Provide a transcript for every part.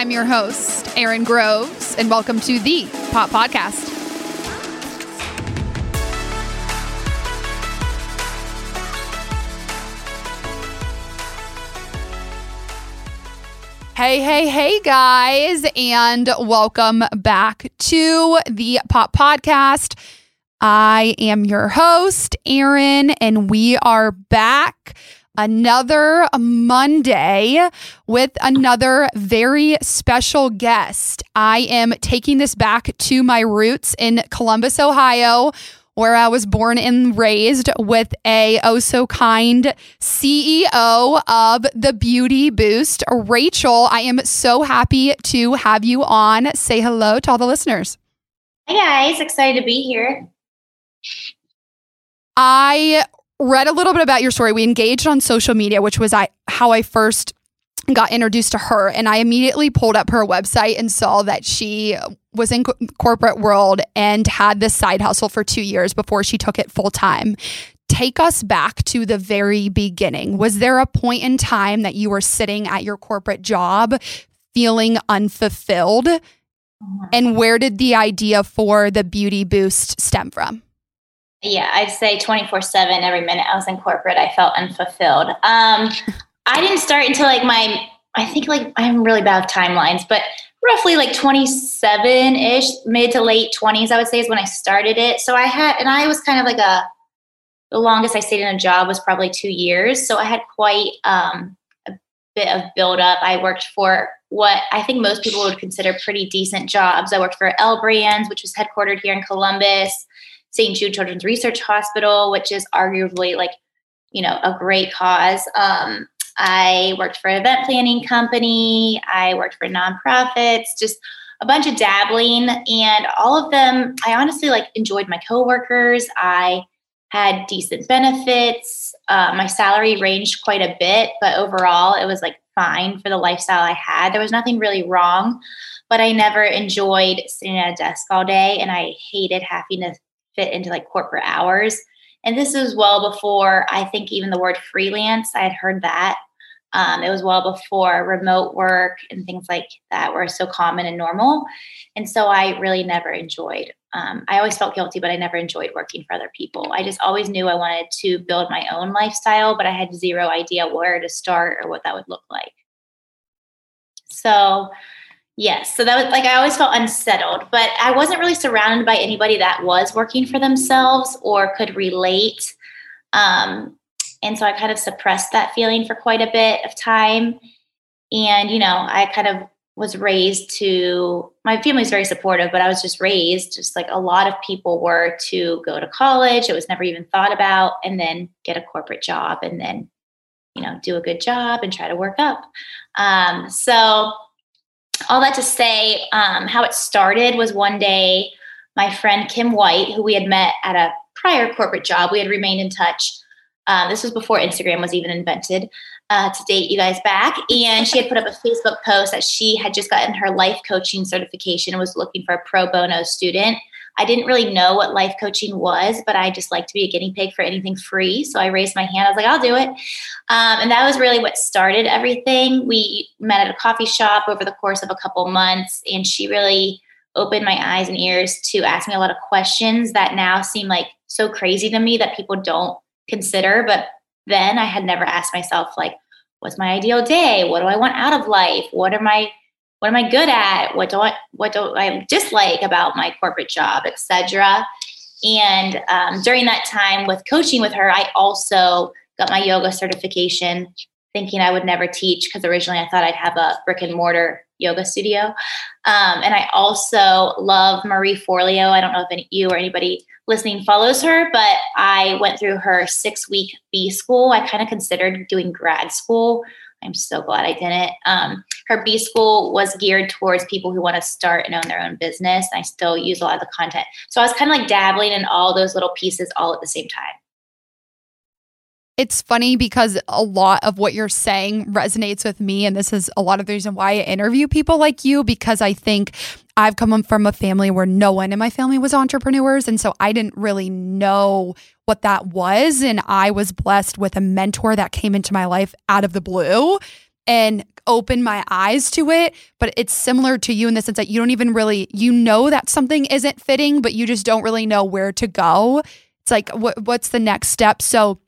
I'm your host, Erin Groves, and welcome to the POP Podcast. Hey, hey, hey, guys, and welcome back to the POP Podcast. I am your host, Erin, and we are back another Monday with another very special guest. I am taking this back to my roots in Columbus, Ohio, where I was born and raised, with a oh-so-kind CEO of the Beauty Boost, Rachel. I am so happy to have you on. Say hello to all the listeners. Hey, guys. Excited to be here. I read a little bit about your story. We engaged on social media, which was how I first got introduced to her. And I immediately pulled up her website and saw that she was in corporate world and had this side hustle for 2 years before she took it full time. Take us back to the very beginning. Was there a point in time that you were sitting at your corporate job feeling unfulfilled? And where did the idea for the Beauty Boost stem from? Yeah, I'd say 24/7, every minute I was in corporate, I felt unfulfilled. I didn't start until I'm really bad with timelines, but roughly 27-ish, mid to late 20s, I would say, is when I started it. So I was kind of the longest I stayed in a job was probably 2 years. So I had quite a bit of build up. I worked for what I think most people would consider pretty decent jobs. I worked for L Brands, which was headquartered here in Columbus, St. Jude Children's Research Hospital, which is arguably a great cause. I worked for an event planning company. I worked for nonprofits, just a bunch of dabbling, and all of them, I honestly enjoyed my coworkers. I had decent benefits. My salary ranged quite a bit, but overall it was fine for the lifestyle I had. There was nothing really wrong, but I never enjoyed sitting at a desk all day, and I hated having to fit into corporate hours. And this was well before, I think, even the word freelance, I had heard that. It was well before remote work and things like that were so common and normal. And so I really never enjoyed. I always felt guilty, but I never enjoyed working for other people. I just always knew I wanted to build my own lifestyle, but I had zero idea where to start or what that would look like. So yes, so that was I always felt unsettled, but I wasn't really surrounded by anybody that was working for themselves or could relate. And so I kind of suppressed that feeling for quite a bit of time. And, I kind of was raised to, my family's very supportive, but I was just raised a lot of people were to go to college. It was never even thought about, and then get a corporate job and then, do a good job and try to work up. So all that to say, how it started was one day my friend Kim White, who we had met at a prior corporate job, we had remained in touch. This was before Instagram was even invented, to date you guys back. And she had put up a Facebook post that she had just gotten her life coaching certification and was looking for a pro bono student. I didn't really know what life coaching was, but I just like to be a guinea pig for anything free. So I raised my hand. I was like, I'll do it. And that was really what started everything. We met at a coffee shop over the course of a couple months, and she really opened my eyes and ears to ask me a lot of questions that now seem so crazy to me that people don't consider. But then I had never asked myself, what's my ideal day? What do I want out of life? What am I good at? What do I dislike about my corporate job, et cetera? And during that time with coaching with her, I also got my yoga certification, thinking I would never teach because originally I thought I'd have a brick and mortar yoga studio. And I also love Marie Forleo. I don't know if you or anybody listening follows her, but I went through her 6-week B School. I kind of considered doing grad school. I'm so glad I didn't. Her B School was geared towards people who want to start and own their own business. I still use a lot of the content. So I was kind of dabbling in all those little pieces all at the same time. It's funny because a lot of what you're saying resonates with me. And this is a lot of the reason why I interview people like you, because I think I've come from a family where no one in my family was entrepreneurs. And so I didn't really know what that was. And I was blessed with a mentor that came into my life out of the blue and opened my eyes to it, but it's similar to you in the sense that you don't even really, you know that something isn't fitting, but you just don't really know where to go. It's like, what's the next step? So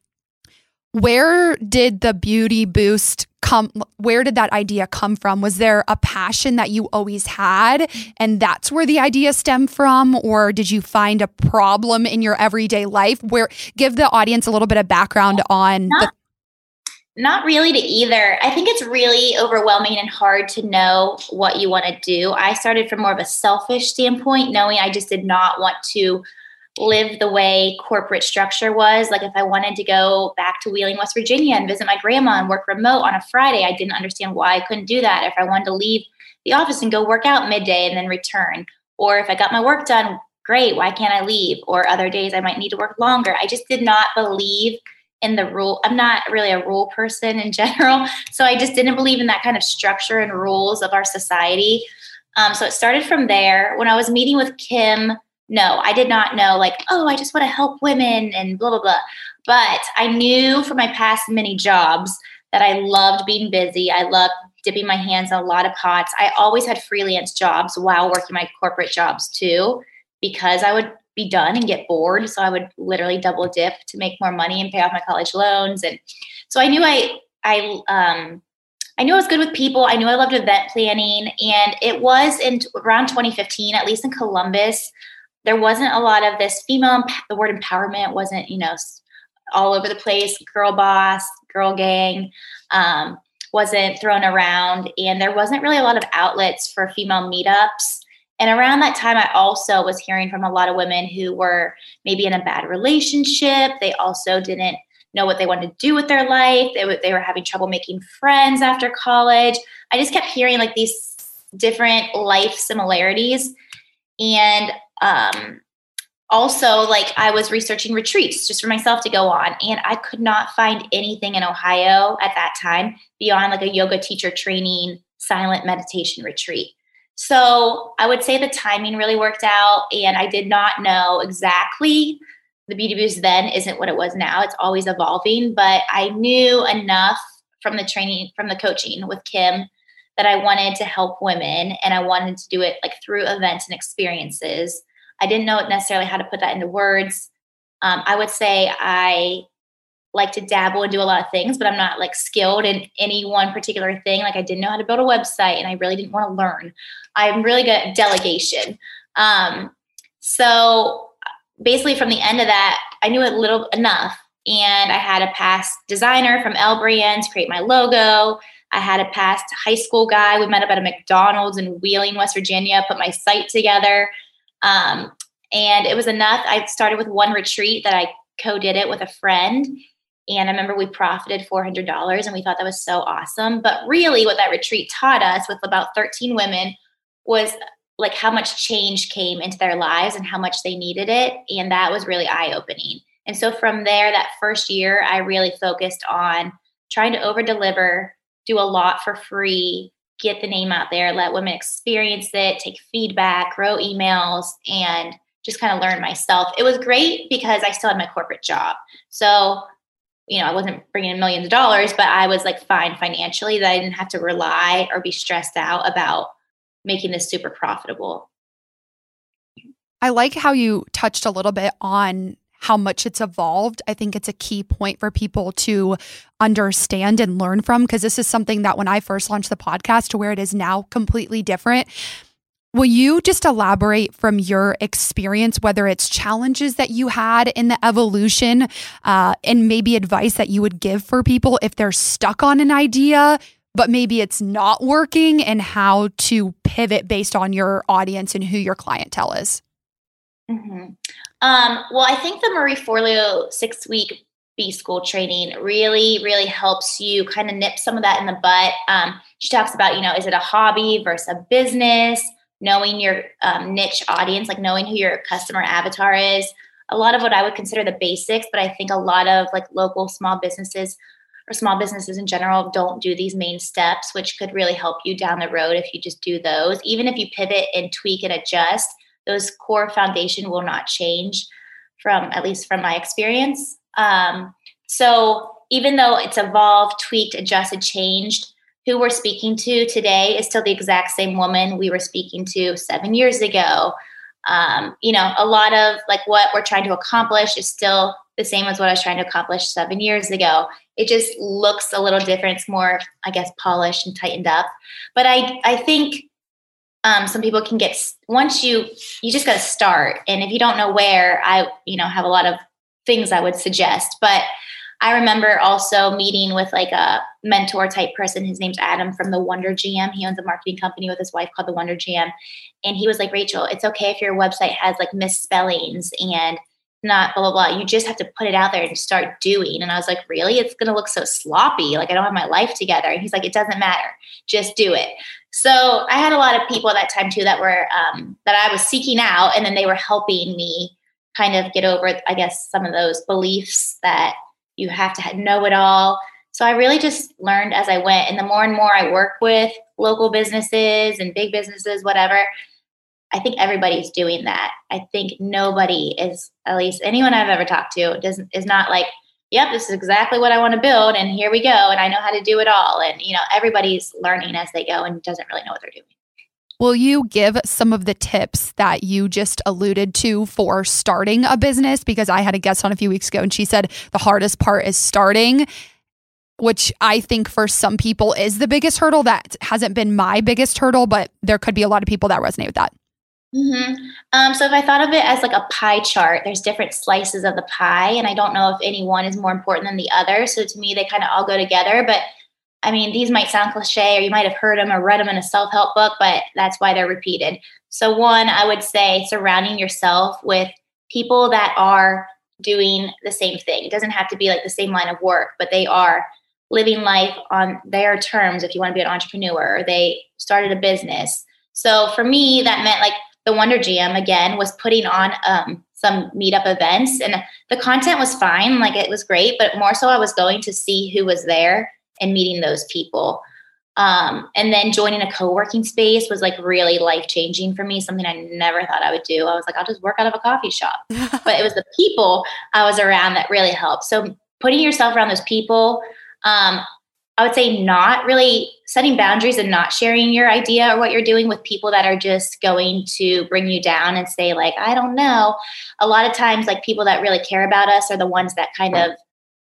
where did the Beauty Boost come? Where did that idea come from? Was there a passion that you always had and that's where the idea stemmed from? Or did you find a problem in your everyday life? Where, give the audience a little bit of background on Not really to either. I think it's really overwhelming and hard to know what you want to do. I started from more of a selfish standpoint, knowing I just did not want to live the way corporate structure was. Like if I wanted to go back to Wheeling, West Virginia and visit my grandma and work remote on a Friday, I didn't understand why I couldn't do that. If I wanted to leave the office and go work out midday and then return, or if I got my work done, great, why can't I leave? Or other days I might need to work longer. I just did not believe in the rule. I'm not really a rule person in general. So I just didn't believe in that kind of structure and rules of our society. So it started from there. When I was meeting with Kim, no, I did not know like, oh, I just want to help women and blah, blah, blah. But I knew from my past many jobs that I loved being busy. I loved dipping my hands in a lot of pots. I always had freelance jobs while working my corporate jobs too, because I would be done and get bored. So I would literally double dip to make more money and pay off my college loans. And so I knew I knew I was good with people. I knew I loved event planning. And it was in around 2015, at least in Columbus, there wasn't a lot of this female, the word empowerment wasn't, all over the place, girl boss, girl gang, wasn't thrown around. And there wasn't really a lot of outlets for female meetups. And around that time, I also was hearing from a lot of women who were maybe in a bad relationship. They also didn't know what they wanted to do with their life. They were having trouble making friends after college. I just kept hearing like these different life similarities. And also like I was researching retreats just for myself to go on. And I could not find anything in Ohio at that time beyond like a yoga teacher training, silent meditation retreat. So I would say the timing really worked out, and I did not know exactly. The Beauty Boost then isn't what it was now. It's always evolving, but I knew enough from the training, from the coaching with Kim, that I wanted to help women and I wanted to do it like through events and experiences. I didn't know necessarily how to put that into words. I would say I like to dabble and do a lot of things, but I'm not like skilled in any one particular thing. Like I didn't know how to build a website and I really didn't want to learn. I'm really good at delegation. So basically from the end of that, I knew a little enough, and I had a past designer from L Brands create my logo. I had a past high school guy. We met up at a McDonald's in Wheeling, West Virginia, put my site together. And it was enough. I started with one retreat that I co-did it with a friend. And I remember we profited $400 and we thought that was so awesome. But really what that retreat taught us with about 13 women was like how much change came into their lives and how much they needed it. And that was really eye-opening. And so from there, that first year, I really focused on trying to over-deliver, do a lot for free, get the name out there, let women experience it, take feedback, grow emails, and just kind of learn myself. It was great because I still had my corporate job. So I wasn't bringing in millions of dollars, but I was like fine financially, that I didn't have to rely or be stressed out about making this super profitable. I like how you touched a little bit on how much it's evolved. I think it's a key point for people to understand and learn from, because this is something that when I first launched the podcast to where it is now, completely different. Will you just elaborate from your experience, whether it's challenges that you had in the evolution and maybe advice that you would give for people if they're stuck on an idea, but maybe it's not working, and how to pivot based on your audience and who your clientele is? Mm-hmm. Well, I think the Marie Forleo 6-week B School training really, really helps you kind of nip some of that in the butt. She talks about, is it a hobby versus a business? Knowing your niche audience, like knowing who your customer avatar is, a lot of what I would consider the basics, but I think a lot of like local small businesses or small businesses in general don't do these main steps, which could really help you down the road if you just do those. Even if you pivot and tweak and adjust, those core foundation will not change at least from my experience. So even though it's evolved, tweaked, adjusted, changed, who we're speaking to today is still the exact same woman we were speaking to 7 years ago. You know, a lot of like what we're trying to accomplish is still the same as what I was trying to accomplish 7 years ago. It just looks a little different. It's more, I guess, polished and tightened up. But I think some people can get, once you just got to start. And if you don't know where, I have a lot of things I would suggest. But I remember also meeting with like a mentor type person. His name's Adam from the Wonder Jam. He owns a marketing company with his wife called the Wonder Jam. And he was like, Rachel, it's okay if your website has like misspellings and not blah, blah, blah. You just have to put it out there and start doing. And I was like, really? It's going to look so sloppy. Like I don't have my life together. And he's like, it doesn't matter. Just do it. So I had a lot of people at that time too, that were, that I was seeking out, and then they were helping me kind of get over, I guess, some of those beliefs that you have to know it all. So I really just learned as I went. And the more and more I work with local businesses and big businesses, whatever, I think everybody's doing that. I think nobody is, at least anyone I've ever talked to, is not like, yep, this is exactly what I want to build, and here we go, and I know how to do it all. And, you know, everybody's learning as they go and doesn't really know what they're doing. Will you give some of the tips that you just alluded to for starting a business? Because I had a guest on a few weeks ago and she said the hardest part is starting, which I think for some people is the biggest hurdle. That hasn't been my biggest hurdle, but there could be a lot of people that resonate with that. Mm-hmm. So if I thought of it as like a pie chart, there's different slices of the pie, and I don't know if any one is more important than the other. So to me, they kind of all go together, but I mean, these might sound cliche, or you might have heard them or read them in a self-help book, but that's why they're repeated. So one, I would say surrounding yourself with people that are doing the same thing. It doesn't have to be like the same line of work, but they are living life on their terms. If you want to be an entrepreneur, or they started a business. So for me, that meant like the Wonder Jam again was putting on some meetup events, and the content was fine. Like it was great, but more so I was going to see who was there and meeting those people. And then joining a co-working space was like really life-changing for me, something I never thought I would do. I was like, I'll just work out of a coffee shop. But it was the people I was around that really helped. So putting yourself around those people, I would say not really setting boundaries and not sharing your idea or what you're doing with people that are just going to bring you down and say like, I don't know. A lot of times like people that really care about us are the ones that kind of,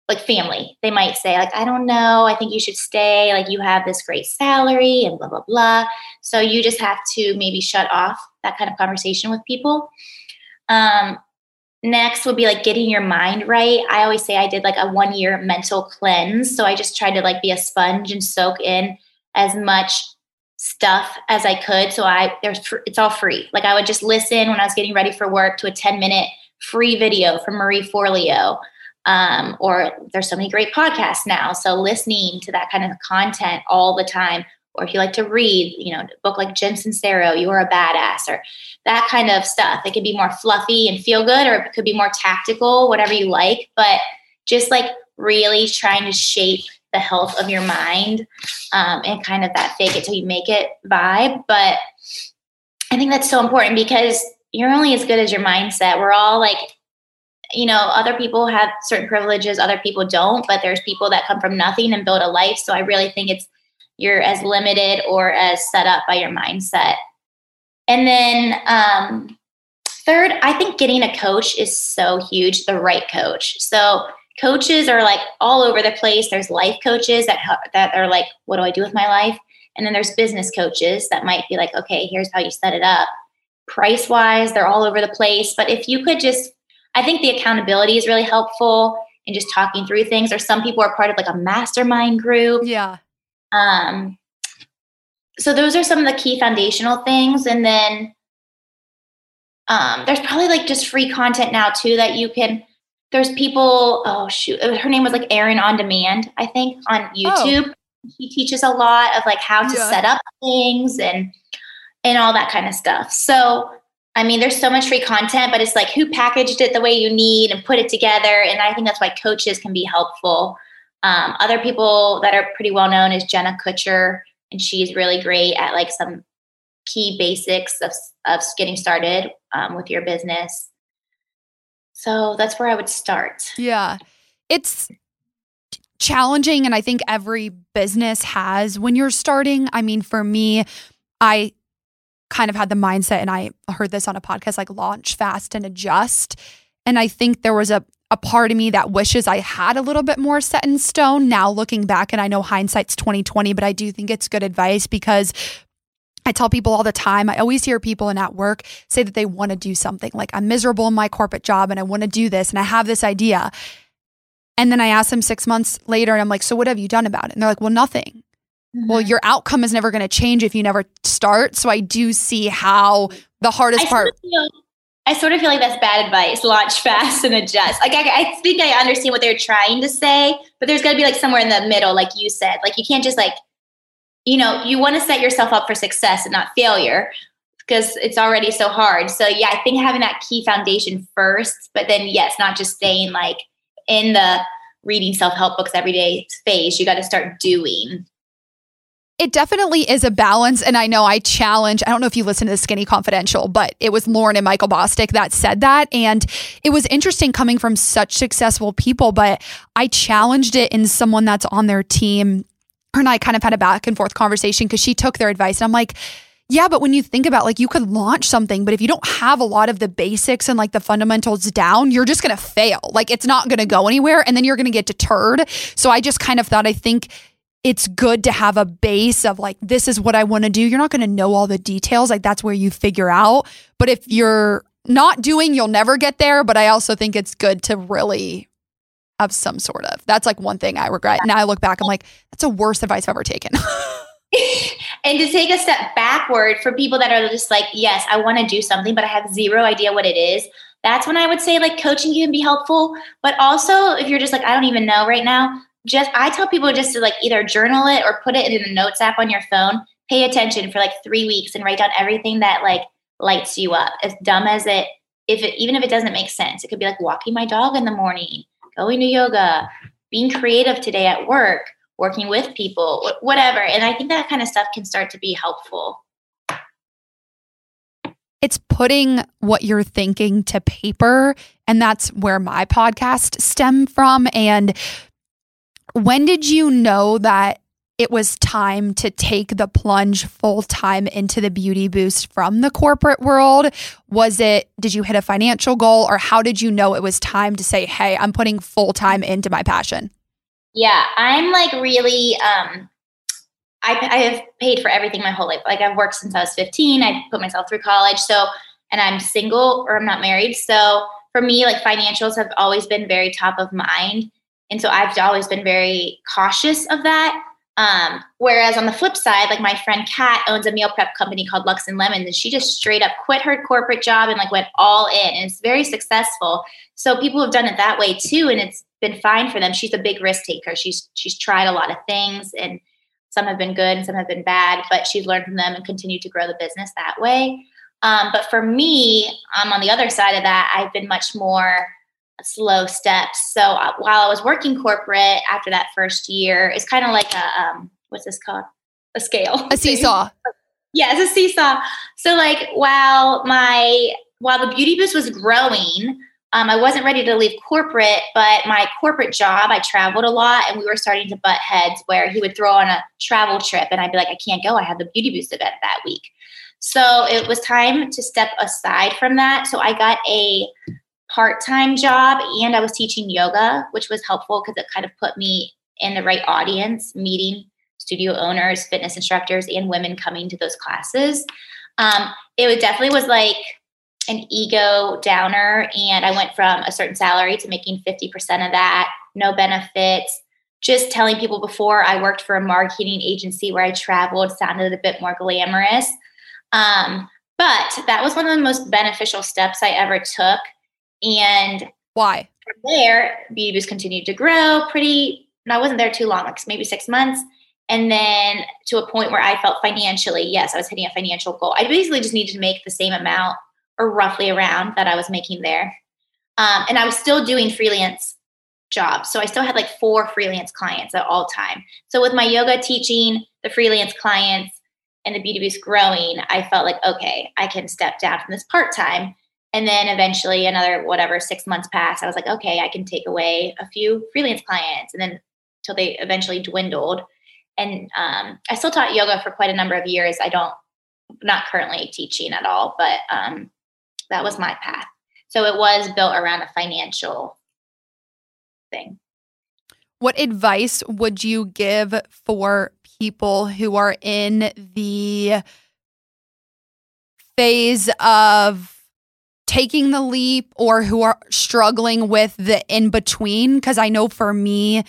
like family, they might say like, I don't know, I think you should stay. Like you have this great salary and blah, blah, blah. So you just have to maybe shut off that kind of conversation with people. Next would be like getting your mind right. I always say I did like a 1-year mental cleanse. So I just tried to like be a sponge and soak in as much stuff as I could. So it's all free. Like I would just listen when I was getting ready for work to a 10-minute free video from Marie Forleo. Or there's so many great podcasts now. So listening to that kind of content all the time, or if you like to read, you know, a book like Jen Sincero, You Are a Badass, or that kind of stuff. It could be more fluffy and feel good, or it could be more tactical, whatever you like, but just like really trying to shape the health of your mind, and kind of that fake it till you make it vibe. But I think that's so important because you're only as good as your mindset. We're all like, you know, other people have certain privileges, other people don't, but there's people that come from nothing and build a life. So I really think you're as limited or as set up by your mindset. And then third, I think getting a coach is so huge, the right coach. So coaches are like all over the place. There's life coaches that are like, what do I do with my life? And then there's business coaches that might be like, okay, here's how you set it up. Price wise, they're all over the place. But if you could just, I think the accountability is really helpful in just talking through things. Or some people are part of like a mastermind group. Yeah. So those are some of the key foundational things. And then there's probably like just free content now too that you can, there's people, oh shoot, her name was like Erin on Demand, I think, on YouTube. Oh. She teaches a lot of like how to set up things and all that kind of stuff. So I mean, there's so much free content, but it's like who packaged it the way you need and put it together. And I think that's why coaches can be helpful. Other people that are pretty well known is Jenna Kutcher, and she's really great at like some key basics of getting started with your business. So that's where I would start. Yeah. It's challenging, and I think every business has when you're starting. I mean, for me, I kind of had the mindset, and I heard this on a podcast, like launch fast and adjust. And I think there was a part of me that wishes I had a little bit more set in stone now looking back. And I know hindsight's 20/20, but I do think it's good advice, because I tell people all the time, I always hear people and at work say that they want to do something. Like, I'm miserable in my corporate job and I want to do this and I have this idea. And then I ask them 6 months later and I'm like, so what have you done about it? And they're like, well, nothing. Mm-hmm. Well, your outcome is never going to change if you never start. So I do see how the hardest part. I sort of feel like that's bad advice. Launch fast and adjust. Like, I think I understand what they're trying to say, but there's got to be like somewhere in the middle, like you said. Like, you can't just like, you know, you want to set yourself up for success and not failure, because it's already so hard. So yeah, I think having that key foundation first, but then yes, not just staying like in the reading self-help books every day phase. You got to start doing. It definitely is a balance. And I know I don't know if you listen to the Skinny Confidential, but it was Lauren and Michael Bostick that said that. And it was interesting coming from such successful people, but I challenged it in someone that's on their team. Her and I kind of had a back and forth conversation because she took their advice. And I'm like, yeah, but when you think about like, you could launch something, but if you don't have a lot of the basics and like the fundamentals down, you're just going to fail. Like, it's not going to go anywhere. And then you're going to get deterred. So I just kind of thought, I think it's good to have a base of like, this is what I want to do. You're not going to know all the details. Like, that's where you figure out. But if you're not doing, you'll never get there. But I also think it's good to really have some sort of, that's like one thing I regret. Now I look back, I'm like, that's the worst advice I've ever taken. And to take a step backward for people that are just like, yes, I want to do something, but I have zero idea what it is. That's when I would say like coaching can be helpful. But also if you're just like, I don't even know right now, I tell people just to like either journal it or put it in a notes app on your phone, pay attention for like 3 weeks and write down everything that like lights you up. As dumb as even if it doesn't make sense, it could be like walking my dog in the morning, going to yoga, being creative today at work, working with people, whatever. And I think that kind of stuff can start to be helpful. It's putting what you're thinking to paper. And that's where my podcast stemmed from. And when did you know that it was time to take the plunge full time into the Beauty Boost from the corporate world? Did you hit a financial goal, or how did you know it was time to say, hey, I'm putting full time into my passion? Yeah, I'm like really, I have paid for everything my whole life. Like, I've worked since I was 15. I put myself through college. So, and I'm single, or I'm not married. So for me, like, financials have always been very top of mind. And so I've always been very cautious of that. Whereas on the flip side, like, my friend Kat owns a meal prep company called Lux and Lemons, and she just straight up quit her corporate job and like went all in, and it's very successful. So people have done it that way too. And it's been fine for them. She's a big risk taker. She's tried a lot of things, and some have been good and some have been bad, but she's learned from them and continued to grow the business that way. But for me, I'm on the other side of that. I've been much more slow steps. So while I was working corporate after that first year, it's kind of like what's this called? A scale. A seesaw. Yeah, it's a seesaw. So like, while the Beauty Boost was growing, I wasn't ready to leave corporate, but my corporate job, I traveled a lot, and we were starting to butt heads where he would throw on a travel trip and I'd be like, I can't go. I have the Beauty Boost event that week. So it was time to step aside from that. So I got a part-time job, and I was teaching yoga, which was helpful because it kind of put me in the right audience, meeting studio owners, fitness instructors, and women coming to those classes. It definitely was like an ego downer, and I went from a certain salary to making 50% of that, no benefits. Just telling people before, I worked for a marketing agency where I traveled, sounded a bit more glamorous. But that was one of the most beneficial steps I ever took. And why? From there, Beauty Boost continued to grow I wasn't there too long, like maybe 6 months. And then to a point where I felt financially, yes, I was hitting a financial goal. I basically just needed to make the same amount, or roughly around, that I was making there. And I was still doing freelance jobs. So I still had like 4 freelance clients at all time. So with my yoga teaching, the freelance clients, and the Beauty Boost growing, I felt like, okay, I can step down from this part-time. And then eventually another, 6 months passed. I was like, okay, I can take away a few freelance clients. And then till they eventually dwindled. And I still taught yoga for quite a number of years. Not currently teaching at all, but that was my path. So it was built around a financial thing. What advice would you give for people who are in the phase of taking the leap or who are struggling with the in-between? Because I know for me,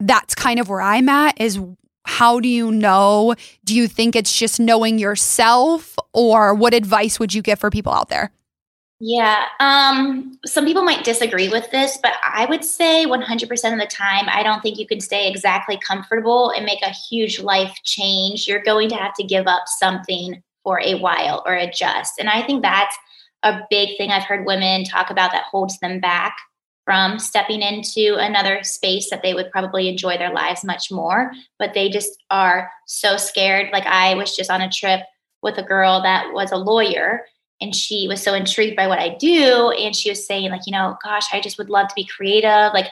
that's kind of where I'm at is, how do you know? Do you think it's just knowing yourself, or what advice would you give for people out there? Yeah. Some people might disagree with this, but I would say 100% of the time, I don't think you can stay exactly comfortable and make a huge life change. You're going to have to give up something for a while or adjust. And I think that's a big thing I've heard women talk about that holds them back from stepping into another space that they would probably enjoy their lives much more, but they just are so scared. Like, I was just on a trip with a girl that was a lawyer, and she was so intrigued by what I do. And she was saying, like, you know, gosh, I just would love to be creative. Like,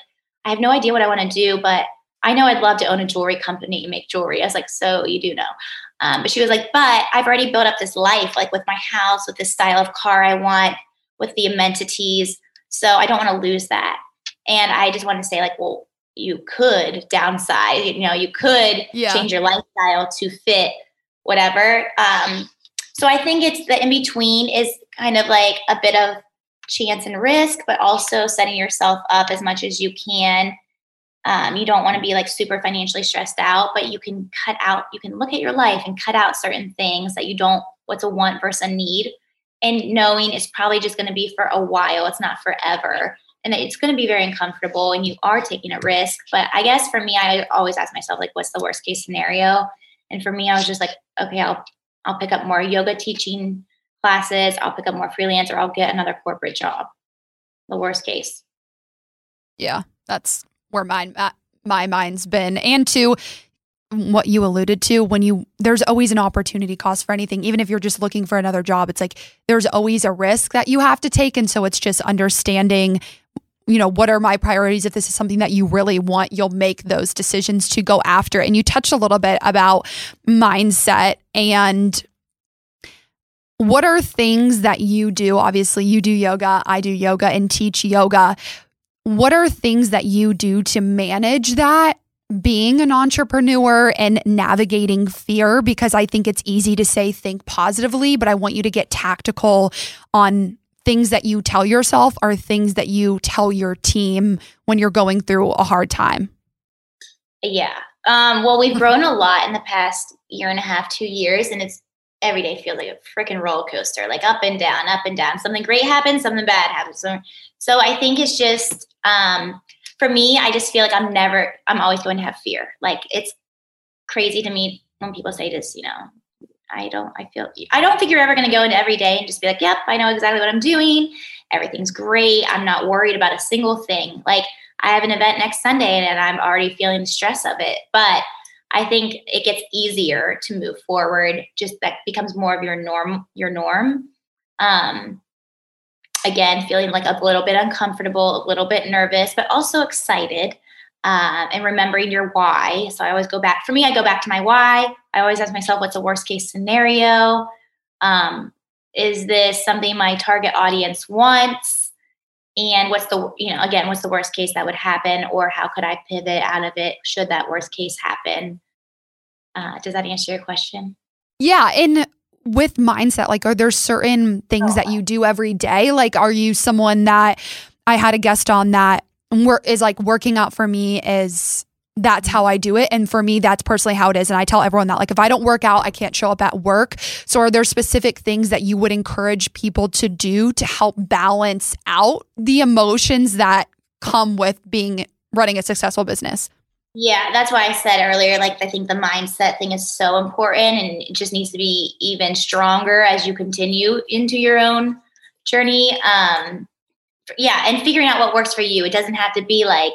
I have no idea what I want to do, but I know I'd love to own a jewelry company and make jewelry. I was like, so you do know. But she was like, but I've already built up this life, like with my house, with the style of car I want, with the amenities. So I don't want to lose that. And I just want to say, like, well, you could downsize, you know, you could change your lifestyle to fit whatever. So I think it's the in-between is kind of like a bit of chance and risk, but also setting yourself up as much as you can. You don't want to be like super financially stressed out, but you can cut out, you can look at your life and cut out certain things that you don't, what's a want versus a need. And knowing it's probably just going to be for a while. It's not forever. And it's going to be very uncomfortable, and you are taking a risk. But I guess for me, I always ask myself, like, what's the worst case scenario? And for me, I was just like, okay, I'll pick up more yoga teaching classes. I'll pick up more freelance, or I'll get another corporate job. The worst case. Yeah, that's where my mind's been. And to what you alluded to, there's always an opportunity cost for anything. Even if you're just looking for another job, it's like there's always a risk that you have to take. And so it's just understanding, you know, what are my priorities? If this is something that you really want, you'll make those decisions to go after it. And you touched a little bit about mindset, and what are things that you do? Obviously, you do yoga, I do yoga and teach yoga. What are things that you do to manage that? Being an entrepreneur and navigating fear, because I think it's easy to say, think positively, but I want you to get tactical on things that you tell yourself or things that you tell your team when you're going through a hard time. Yeah. Well, we've grown a lot in the past year and a half, 2 years, and it's every day feels like a freaking roller coaster, like up and down, up and down. Something great happens, something bad happens. So I think it's just, for me, I just feel like I'm always going to have fear. Like, it's crazy to me when people say this, you know, I don't think you're ever going to go into every day and just be like, yep, I know exactly what I'm doing. Everything's great. I'm not worried about a single thing. Like, I have an event next Sunday and I'm already feeling the stress of it. But I think it gets easier to move forward. Just that becomes more of your norm. Again, feeling like a little bit uncomfortable, a little bit nervous, but also excited, and remembering your why. So I always go back. For me, I go back to my why. I always ask myself, what's the worst case scenario? Is this something my target audience wants? And what's the worst case that would happen? Or how could I pivot out of it should that worst case happen? Does that answer your question? Yeah. With mindset, like, are there certain things that you do every day? Like, are you someone that I had a guest on that is like, working out for me is, that's how I do it. And for me, that's personally how it is. And I tell everyone that, like, if I don't work out, I can't show up at work. So are there specific things that you would encourage people to do to help balance out the emotions that come with running a successful business? Yeah, that's why I said earlier, like, I think the mindset thing is so important, and it just needs to be even stronger as you continue into your own journey. And figuring out what works for you. It doesn't have to be like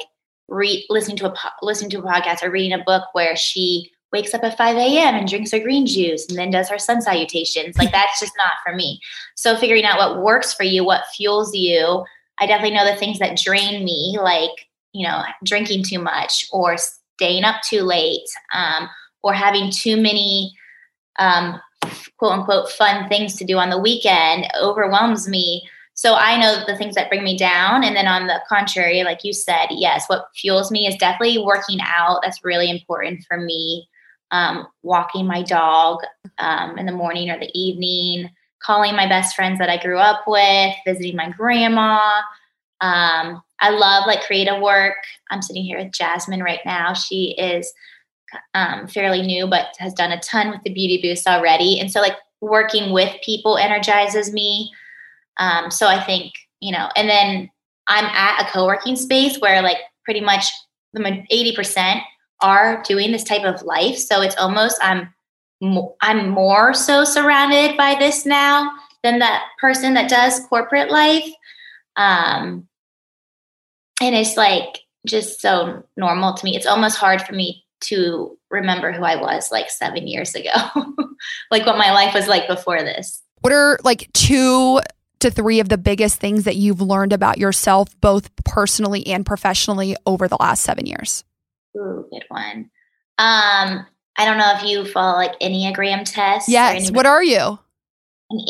listening to a podcast or reading a book where she wakes up at 5 a.m. and drinks her green juice and then does her sun salutations. Like, that's just not for me. So figuring out what works for you, what fuels you. I definitely know the things that drain me, like you know, drinking too much or staying up too late, or having too many, quote unquote, fun things to do on the weekend overwhelms me. So I know the things that bring me down. And then on the contrary, like you said, yes, what fuels me is definitely working out. That's really important for me. Walking my dog in the morning or the evening, calling my best friends that I grew up with, visiting my grandma. I love like creative work. I'm sitting here with Jasmine right now. She is fairly new, but has done a ton with the Beauty Boost already. And so like working with people energizes me. So I think, you know, and then I'm at a co-working space where like pretty much 80% are doing this type of life. So it's almost, I'm more so surrounded by this now than that person that does corporate life. And it's like just so normal to me. It's almost hard for me to remember who I was like 7 years ago, like what my life was like before this. What are like 2 to 3 of the biggest things that you've learned about yourself, both personally and professionally, over the last 7 years? Ooh, good one. I don't know if you follow like Enneagram tests. Yes. What are you? An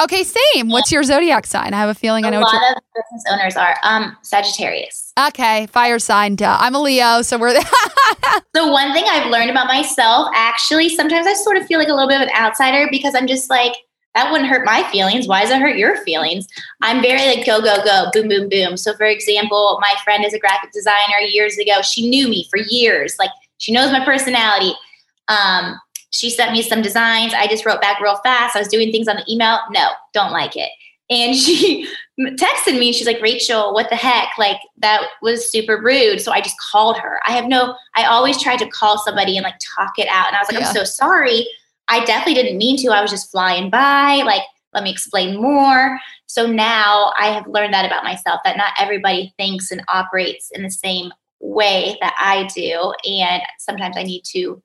8. Okay, same. What's your zodiac sign? I have a feeling I know what you're... A lot of business owners are. Sagittarius. Okay, fire sign. Duh. I'm a Leo, so we're... So one thing I've learned about myself, actually, sometimes I sort of feel like a little bit of an outsider because I'm just like, that wouldn't hurt my feelings. Why does it hurt your feelings? I'm very like, go, go, go, boom, boom, boom. So for example, my friend is a graphic designer years ago. She knew me for years. Like she knows my personality. She sent me some designs. I just wrote back real fast. I was doing things on the email. No, don't like it. And she texted me. She's like, Rachel, what the heck? Like that was super rude. So I just called her. I always tried to call somebody and like talk it out. And I was like, yeah. I'm so sorry. I definitely didn't mean to. I was just flying by. Like, let me explain more. So now I have learned that about myself, that not everybody thinks and operates in the same way that I do. And sometimes I need to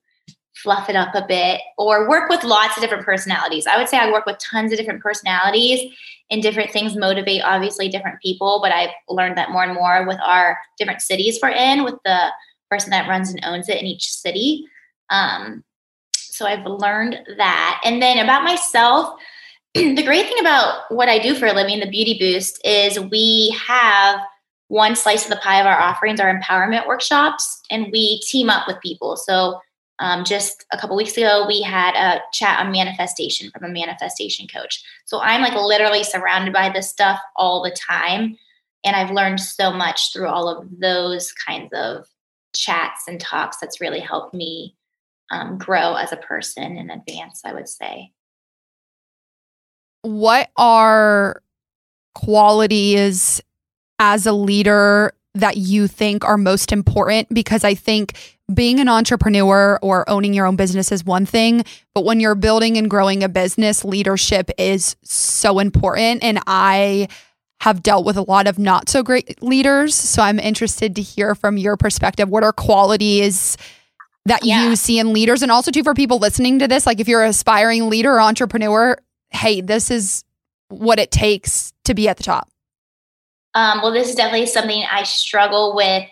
fluff it up a bit or work with lots of different personalities. I would say I work with tons of different personalities, and different things motivate obviously different people. But I've learned that more and more with our different cities we're in, with the person that runs and owns it in each city. So I've learned that. And then about myself, the great thing about what I do for a living, the Beauty Boost, is we have one slice of the pie of our offerings, our empowerment workshops, and we team up with people. So just a couple weeks ago, we had a chat on manifestation from a manifestation coach. So I'm like literally surrounded by this stuff all the time. And I've learned so much through all of those kinds of chats and talks. That's really helped me grow as a person in advance, I would say. What are qualities as a leader that you think are most important? Because I think being an entrepreneur or owning your own business is one thing, but when you're building and growing a business, leadership is so important. And I have dealt with a lot of not so great leaders. So I'm interested to hear from your perspective, what are qualities that you see in leaders? And also too, for people listening to this, like if you're an aspiring leader or entrepreneur, hey, this is what it takes to be at the top. Well, this is definitely something I struggle with.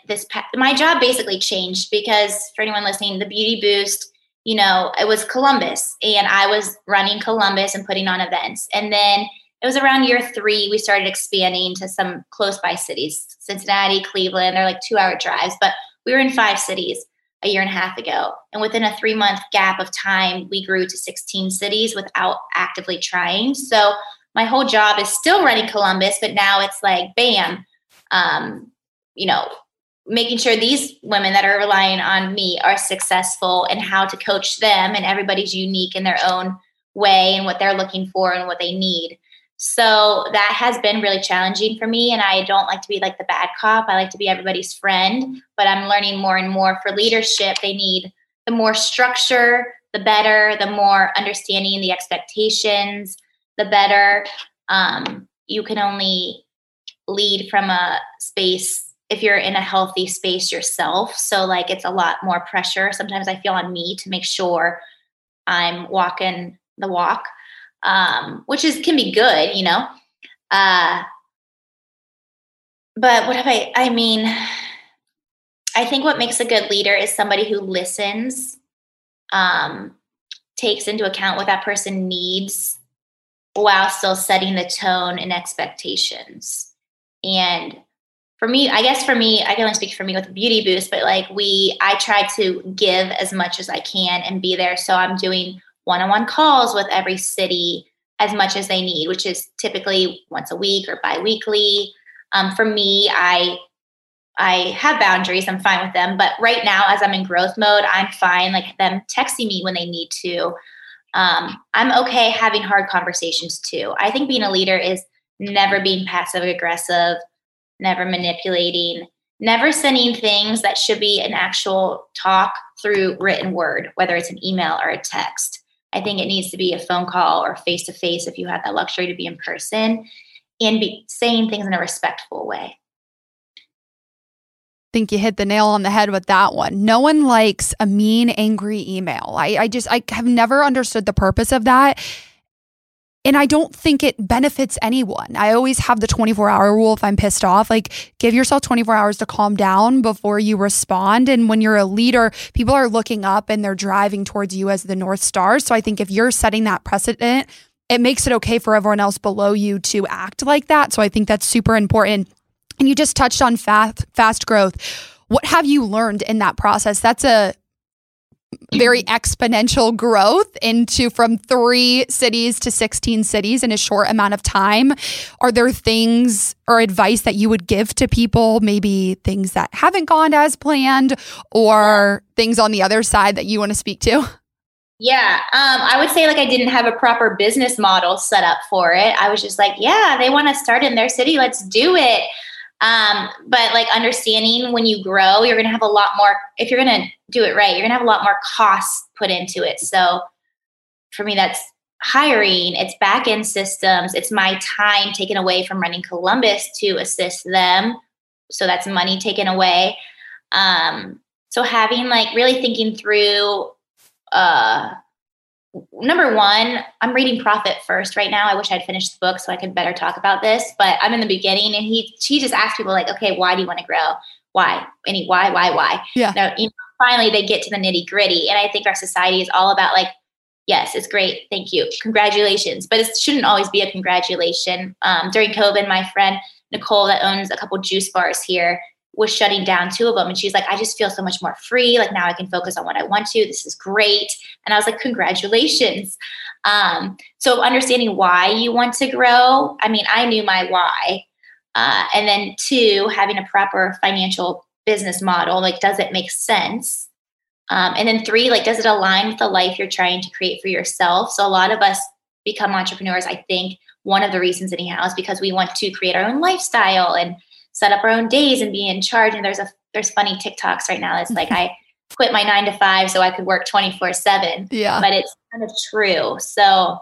My job basically changed because for anyone listening, the Beauty Boost, you know, it was Columbus and I was running Columbus and putting on events. And then it was around year 3, we started expanding to some close by cities, Cincinnati, Cleveland, they're like 2-hour drives, but we were in 5 cities a year and a half ago. And within a 3-month gap of time, we grew to 16 cities without actively trying. So my whole job is still running Columbus, but now it's like, bam, you know, making sure these women that are relying on me are successful and how to coach them. And everybody's unique in their own way and what they're looking for and what they need. So that has been really challenging for me. And I don't like to be like the bad cop. I like to be everybody's friend, but I'm learning more and more for leadership. They need the more structure, the better, the more understanding, the expectations, the better. You can only lead from a space if you're in a healthy space yourself. So like, it's a lot more pressure. Sometimes I feel on me to make sure I'm walking the walk. Which can be good, you know? But what have I mean, I think what makes a good leader is somebody who listens, takes into account what that person needs while still setting the tone and expectations. And for me, I guess for me, I can only speak for me with the Beauty Boost, but like I try to give as much as I can and be there. So I'm doing one-on-one calls with every city as much as they need, which is typically once a week or biweekly. For me, I have boundaries. I'm fine with them. But right now, as I'm in growth mode, I'm fine. Like them texting me when they need to. I'm okay having hard conversations too. I think being a leader is never being passive aggressive, never manipulating, never sending things that should be an actual talk through written word, whether it's an email or a text. I think it needs to be a phone call or face-to-face if you have that luxury to be in person, and be saying things in a respectful way. I think you hit the nail on the head with that one. No one likes a mean, angry email. I have never understood the purpose of that. And I don't think it benefits anyone. I always have the 24-hour rule if I'm pissed off. Like, give yourself 24 hours to calm down before you respond. And when you're a leader, people are looking up and they're driving towards you as the North Star. So I think if you're setting that precedent, it makes it okay for everyone else below you to act like that. So I think that's super important. And you just touched on fast growth. What have you learned in that process? That's a very exponential growth from 3 cities to 16 cities in a short amount of time. Are there things or advice that you would give to people, maybe things that haven't gone as planned or things on the other side that you want to speak to? Yeah. I would say I didn't have a proper business model set up for it. I was just they want to start in their city. Let's do it. But understanding when you grow, you're going to have a lot more, if you're going to do it right, you're going to have a lot more costs put into it. So for me, that's hiring, it's back-end systems. It's my time taken away from running Columbus to assist them. So that's money taken away. So having really thinking through, number one, I'm reading Profit First right now. I wish I'd finished the book so I could better talk about this, but I'm in the beginning, and she just asks people okay, why do you want to grow? Why? Any why? Yeah. Now, finally they get to the nitty gritty. And I think our society is all about yes, it's great. Thank you. Congratulations. But it shouldn't always be a congratulation. During COVID, my friend Nicole that owns a couple juice bars here was shutting down 2 of them. And she's I just feel so much more free. Now I can focus on what I want to. This is great. And I was congratulations. So understanding why you want to grow. I knew my why. And then 2, having a proper financial business model. Does it make sense? And then 3, does it align with the life you're trying to create for yourself? So a lot of us become entrepreneurs. I think one of the reasons anyhow is because we want to create our own lifestyle and set up our own days and be in charge. And there's funny TikToks right now. It's I quit my 9 to 5 so I could work 24/7. Yeah. But it's kind of true. So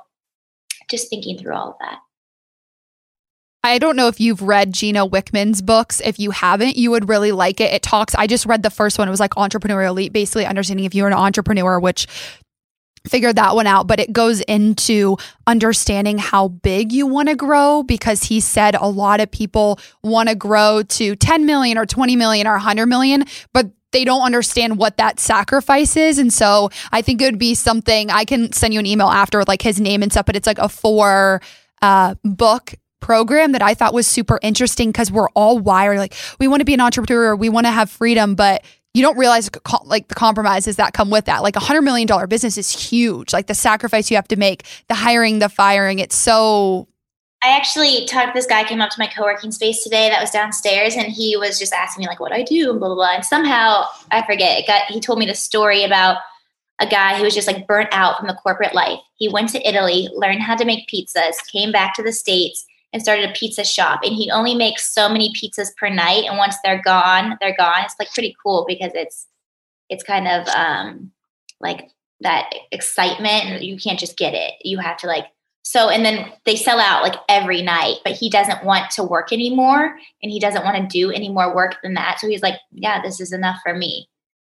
just thinking through all of that. I don't know if you've read Gina Wickman's books. If you haven't, you would really like it. I just read the first one. It was Entrepreneurial Elite, basically understanding if you're an entrepreneur, which figured that one out, but it goes into understanding how big you want to grow, because he said a lot of people want to grow to 10 million or 20 million or 100 million, but they don't understand what that sacrifice is. And so I think it would be something, I can send you an email after with his name and stuff, but it's a 4 book program that I thought was super interesting, because we're all wired. We want to be an entrepreneur, we want to have freedom, but you don't realize the compromises that come with that. A $100 million business is huge. The sacrifice you have to make, the hiring, the firing. It's so. I actually talked. This guy came up to my co-working space today that was downstairs, and he was just asking me what I do and blah blah blah. And somehow I forget. He told me the story about a guy who was just burnt out from the corporate life. He went to Italy, learned how to make pizzas, came back to the States, and started a pizza shop, and he only makes so many pizzas per night. And once they're gone, they're gone. It's pretty cool, because it's kind of that excitement, and you can't just get it. You have to so, and then they sell out every night, but he doesn't want to work anymore, and he doesn't want to do any more work than that. So he's yeah, this is enough for me.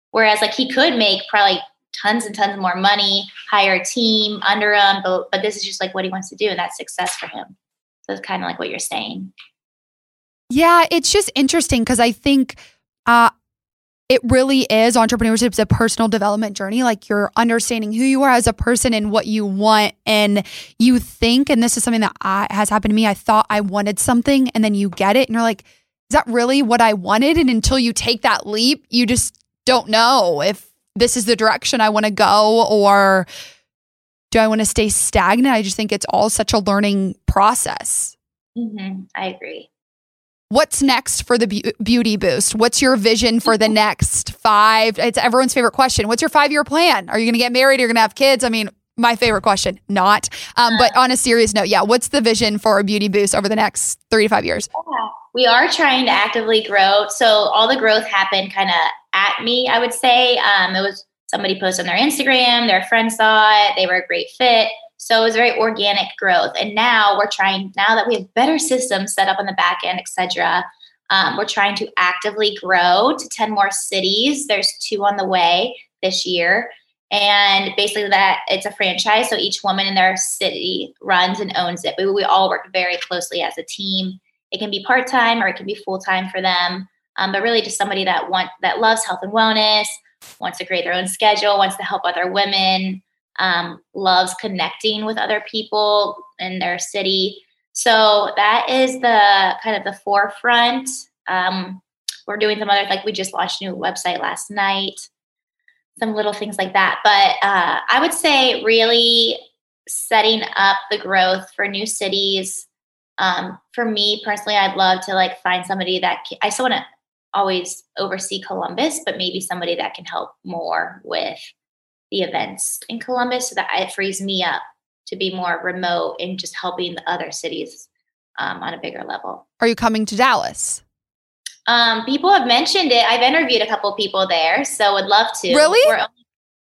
Whereas he could make probably tons and tons more money, hire a team under him, but this is just what he wants to do. And that's success for him. So it's kind of what you're saying. Yeah, it's just interesting, because I think It really is. Entrepreneurship is a personal development journey. Like, you're understanding who you are as a person and what you want. And you think, and this is something that has happened to me, I thought I wanted something and then you get it and you're like, is that really what I wanted? And until you take that leap, you just don't know if this is the direction I want to go, or do I want to stay stagnant? I just think it's all such a learning process. Mm-hmm. I agree. What's next for the Beauty Boost? What's your vision for the next five? It's everyone's favorite question. What's your 5-year plan? Are you going to get married? Are you going to have kids? I mean, my favorite question, not. But on a serious note, yeah, what's the vision for a Beauty Boost over the next 3 to 5 years? Yeah. We are trying to actively grow. So all the growth happened kind of at me, I would say. It was somebody posted on their Instagram, their friends saw it, they were a great fit. So it was very organic growth. And now we're trying, now that we have better systems set up on the back end, et cetera, we're trying to actively grow to 10 more cities. There's 2 on the way this year. And basically that it's a franchise. So each woman in their city runs and owns it. We all work very closely as a team. It can be part-time or it can be full-time for them. But really just somebody that loves health and wellness, wants to create their own schedule, wants to help other women, loves connecting with other people in their city. So that is the kind of the forefront. We're doing some other, like we just launched a new website last night, some little things like that. But I would say really setting up the growth for new cities. For me personally, I'd love to like find somebody I still want to always oversee Columbus, but maybe somebody that can help more with the events in Columbus, so that it frees me up to be more remote and just helping the other cities on a bigger level. Are you coming to Dallas? People have mentioned it. I've interviewed a couple people there, so would love to. Really?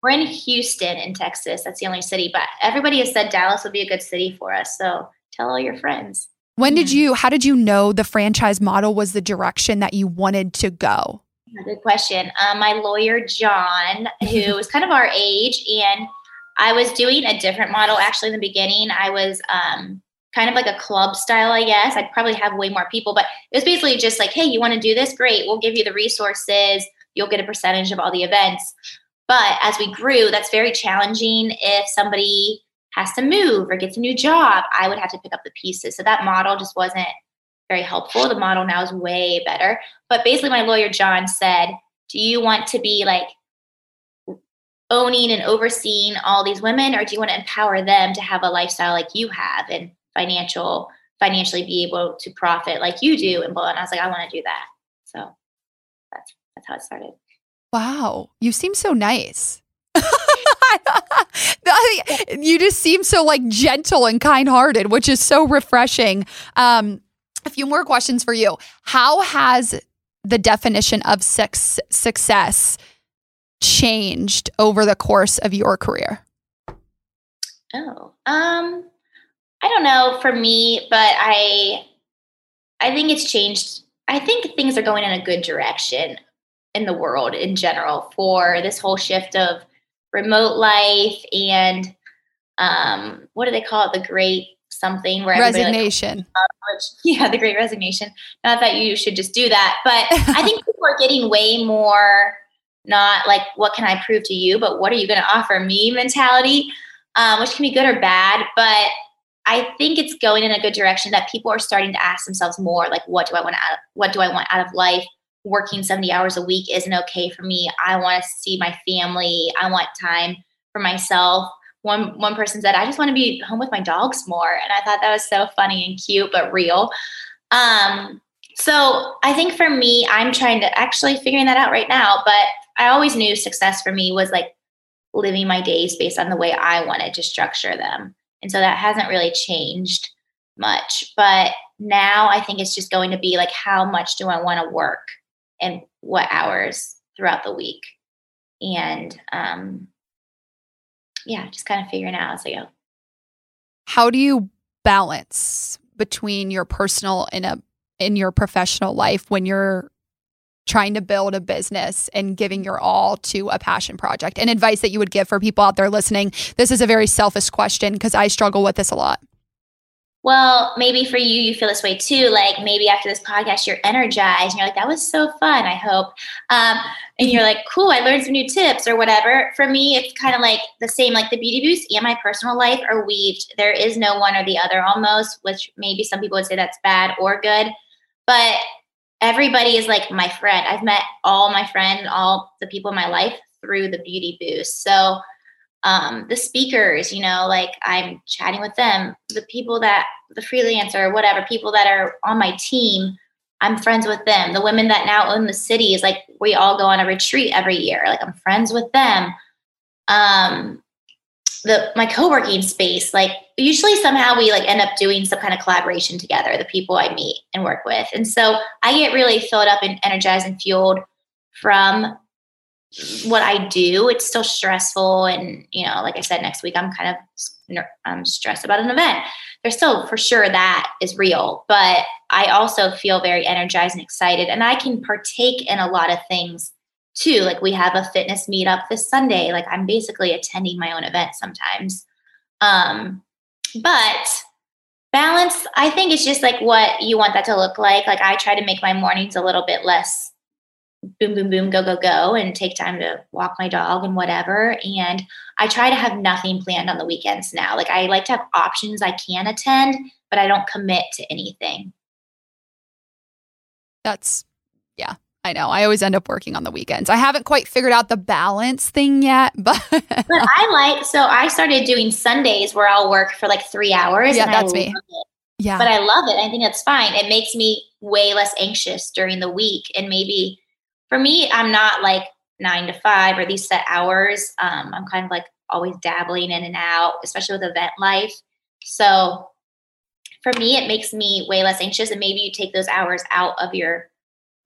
We're in Houston in Texas. That's the only city, but everybody has said Dallas would be a good city for us. So tell all your friends. How did you know the franchise model was the direction that you wanted to go? Good question. My lawyer, John, who is kind of our age, and I was doing a different model actually in the beginning. I was kind of like a club style, I guess. I'd probably have way more people, but it was basically just like, hey, you want to do this? Great. We'll give you the resources. You'll get a percentage of all the events. But as we grew, that's very challenging. If somebody has to move or gets a new job, I would have to pick up the pieces. So that model just wasn't very helpful. The model now is way better. But basically my lawyer, John, said, do you want to be like owning and overseeing all these women, or do you want to empower them to have a lifestyle like you have and financially be able to profit like you do? And I was like, I want to do that. So that's how it started. Wow. You seem so nice. You just seem so like gentle and kind-hearted, which is so refreshing. A few more questions for you. How has the definition of success changed over the course of your career? I don't know for me, but I think it's changed. I think things are going in a good direction in the world in general for this whole shift of remote life and what do they call it? The great something where resignation. The great resignation. Not that you should just do that, but I think people are getting way more not like what can I prove to you, but what are you going to offer me mentality, which can be good or bad. But I think it's going in a good direction that people are starting to ask themselves more like, what do I want out of life? Working 70 hours a week isn't okay for me. I want to see my family. I want time for myself. One person said, I just want to be home with my dogs more. And I thought that was so funny and cute, but real. So I think for me, I'm trying to actually figuring that out right now, but I always knew success for me was like living my days based on the way I wanted to structure them. And so that hasn't really changed much, but now I think it's just going to be like, how much do I want to work and what hours throughout the week? And, just kind of figuring out as I go. How do you balance between your personal and your professional life when you're trying to build a business and giving your all to a passion project? And advice that you would give for people out there listening. This is a very selfish question because I struggle with this a lot. well, maybe for you, you feel this way too. Like maybe after this podcast, you're energized and you're like, that was so fun, I hope. And you're like, cool, I learned some new tips or whatever. For me, it's kind of like the same, like the Beauty Boost and my personal life are weaved. There is no one or the other almost, which maybe some people would say that's bad or good. But everybody is like my friend. I've met all my friends, all the people in my life through the Beauty Boost. So the speakers, you know, like I'm chatting with them, the people that the freelancer, whatever, people that are on my team, I'm friends with them. The women that now own the city is like, we all go on a retreat every year. Like I'm friends with them. My co-working space, like usually somehow we like end up doing some kind of collaboration together, the people I meet and work with. And so I get really filled up and energized and fueled from what I do. It's still stressful. And, you know, like I said, next week, I'm kind of stressed about an event. There's still for sure that is real, but I also feel very energized and excited, and I can partake in a lot of things too. Like we have a fitness meetup this Sunday. Like I'm basically attending my own event sometimes. But balance, I think it's just like what you want that to look like. Like I try to make my mornings a little bit less boom, boom, boom, go, go, go, and take time to walk my dog and whatever. And I try to have nothing planned on the weekends now. Like I like to have options I can attend, but I don't commit to anything. That's, yeah, I know. I always end up working on the weekends. I haven't quite figured out the balance thing yet, but. But I started doing Sundays where I'll work for like 3 hours. Yeah, and that's me. Yeah. But I love it. I think that's fine. It makes me way less anxious during the week, and maybe for me, I'm not like 9 to 5 or these set hours. I'm kind of like always dabbling in and out, especially with event life. So for me, it makes me way less anxious. And maybe you take those hours out of your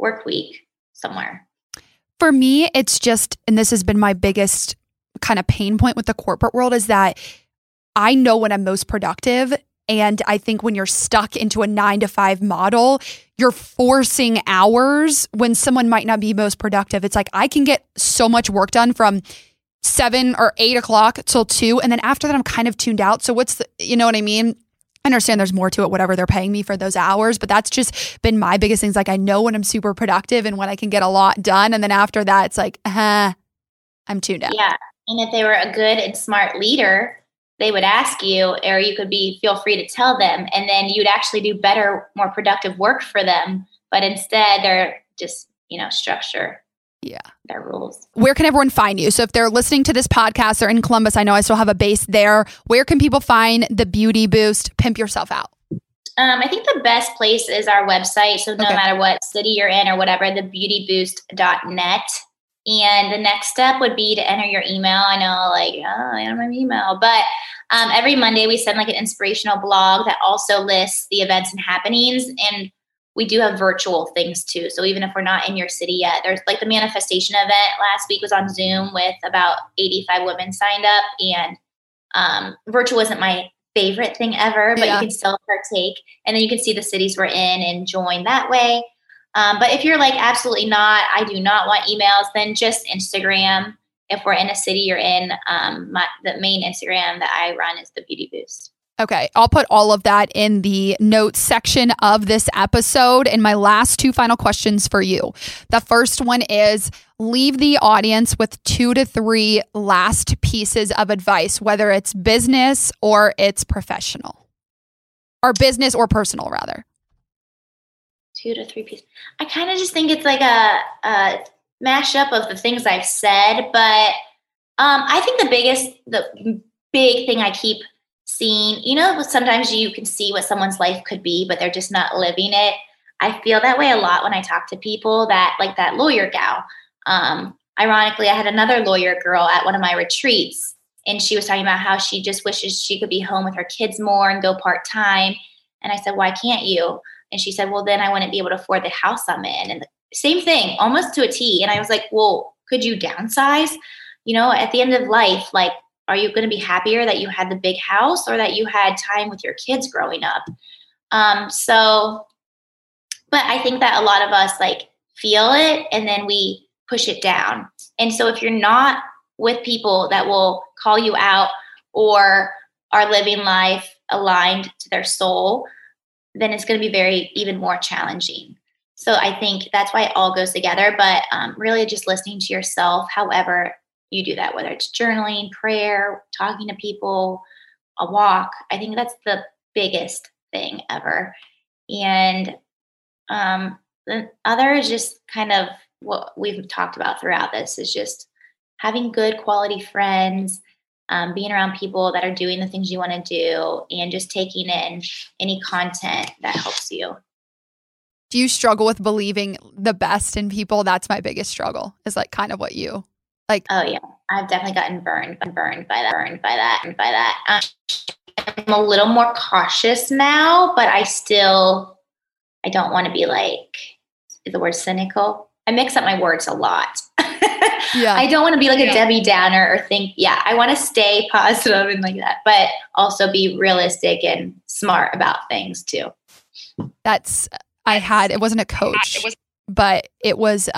work week somewhere. For me, it's just, and this has been my biggest kind of pain point with the corporate world, is that I know when I'm most productive. And I think when you're stuck into a 9 to 5 model, you're forcing hours when someone might not be most productive. It's like, I can get so much work done from 7 or 8 o'clock till 2. And then after that, I'm kind of tuned out. So what's the, you know what I mean? I understand there's more to it, whatever they're paying me for those hours, but that's just been my biggest thing. Like I know when I'm super productive and when I can get a lot done. And then after that, it's like, I'm tuned out. Yeah. And if they were a good and smart leader, they would ask you, or you could be, feel free to tell them, and then you'd actually do better, more productive work for them. But instead they're just, you know, structure. Yeah. Their rules. Where can everyone find you? So if they're listening to this podcast, they're in Columbus. I know I still have a base there. Where can people find the Beauty Boost? Pimp yourself out. I think the best place is our website. So no matter what city you're in or whatever, thebeautyboost.net. And the next step would be to enter your email. I know, like, I don't have an email, but every Monday we send like an inspirational blog that also lists the events and happenings. And we do have virtual things too. So even if we're not in your city yet, there's like the manifestation event last week was on Zoom with about 85 women signed up, and virtual isn't my favorite thing ever, but you can still partake. And then you can see the cities we're in and join that way. But if you're like, absolutely not, I do not want emails, then just Instagram. If we're in a city you're in, the main Instagram that I run is the Beauty Boost. Okay. I'll put all of that in the notes section of this episode. And my last two final questions for you. The first one is, leave the audience with 2 to 3 last pieces of advice, whether it's business or it's professional, or business or personal rather. 2 to 3 pieces. I kind of just think it's like a mashup of the things I've said, but I think the big thing I keep seeing, you know, sometimes you can see what someone's life could be, but they're just not living it. I feel that way a lot when I talk to people that, like that lawyer gal. Ironically, I had another lawyer girl at one of my retreats, and she was talking about how she just wishes she could be home with her kids more and go part-time. And I said, why can't you? And she said, well, then I wouldn't be able to afford the house I'm in. And the same thing, almost to a T. And I was like, well, could you downsize? You know, at the end of life, like, are you going to be happier that you had the big house or that you had time with your kids growing up? But I think that a lot of us like feel it and then we push it down. And so if you're not with people that will call you out or are living life aligned to their soul, then it's going to be even more challenging. So I think that's why it all goes together, but really just listening to yourself, however you do that, whether it's journaling, prayer, talking to people, a walk. I think that's the biggest thing ever. And the other is just kind of what we've talked about throughout this is just having good quality friends, being around people that are doing the things you want to do, and just taking in any content that helps you. Do you struggle with believing the best in people? That's my biggest struggle is like kind of what you like. Oh yeah. I've definitely gotten burned by that. I'm a little more cautious now, but I don't want to be like, is the word cynical? I mix up my words a lot. Yeah. I don't want to be like a Debbie Downer or think, I want to stay positive and like that, but also be realistic and smart about things too. It wasn't a coach, but it was,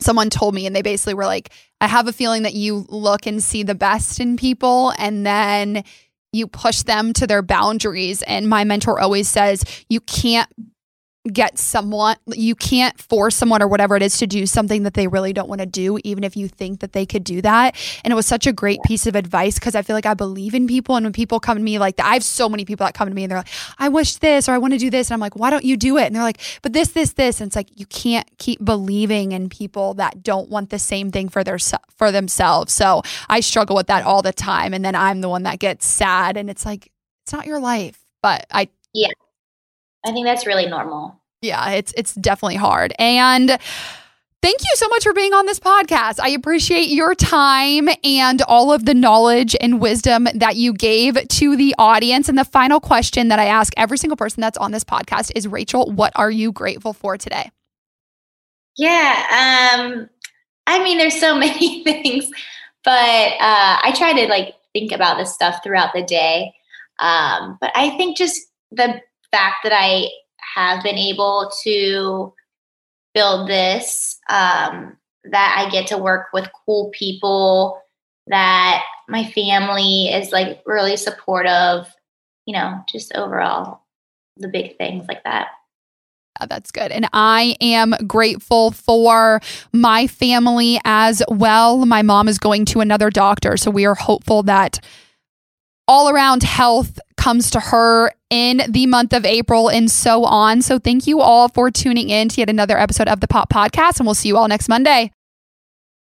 someone told me, and they basically were like, I have a feeling that you look and see the best in people and then you push them to their boundaries. And my mentor always says, you can't force someone or whatever it is to do something that they really don't want to do, even if you think that they could do that. And it was such a great piece of advice because I feel like I believe in people. And when people come to me like that, I have so many people that come to me and they're like, I wish this, or I want to do this. And I'm like, why don't you do it? And they're like, but this. And it's like, you can't keep believing in people that don't want the same thing for themselves. So I struggle with that all the time. And then I'm the one that gets sad and it's like, it's not your life, but I think that's really normal. Yeah, it's definitely hard. And thank you so much for being on this podcast. I appreciate your time and all of the knowledge and wisdom that you gave to the audience. And the final question that I ask every single person that's on this podcast is, Rachel, what are you grateful for today? Yeah, I mean, there's so many things, but I try to like think about this stuff throughout the day. But I think just the fact that I have been able to build this, that I get to work with cool people, that my family is like really supportive, just overall the big things like that. That's good. And I am grateful for my family as well. My mom is going to another doctor, so we are hopeful that all around health comes to her in the month of April and so on. So thank you all for tuning in to yet another episode of the POP Podcast, and we'll see you all next Monday.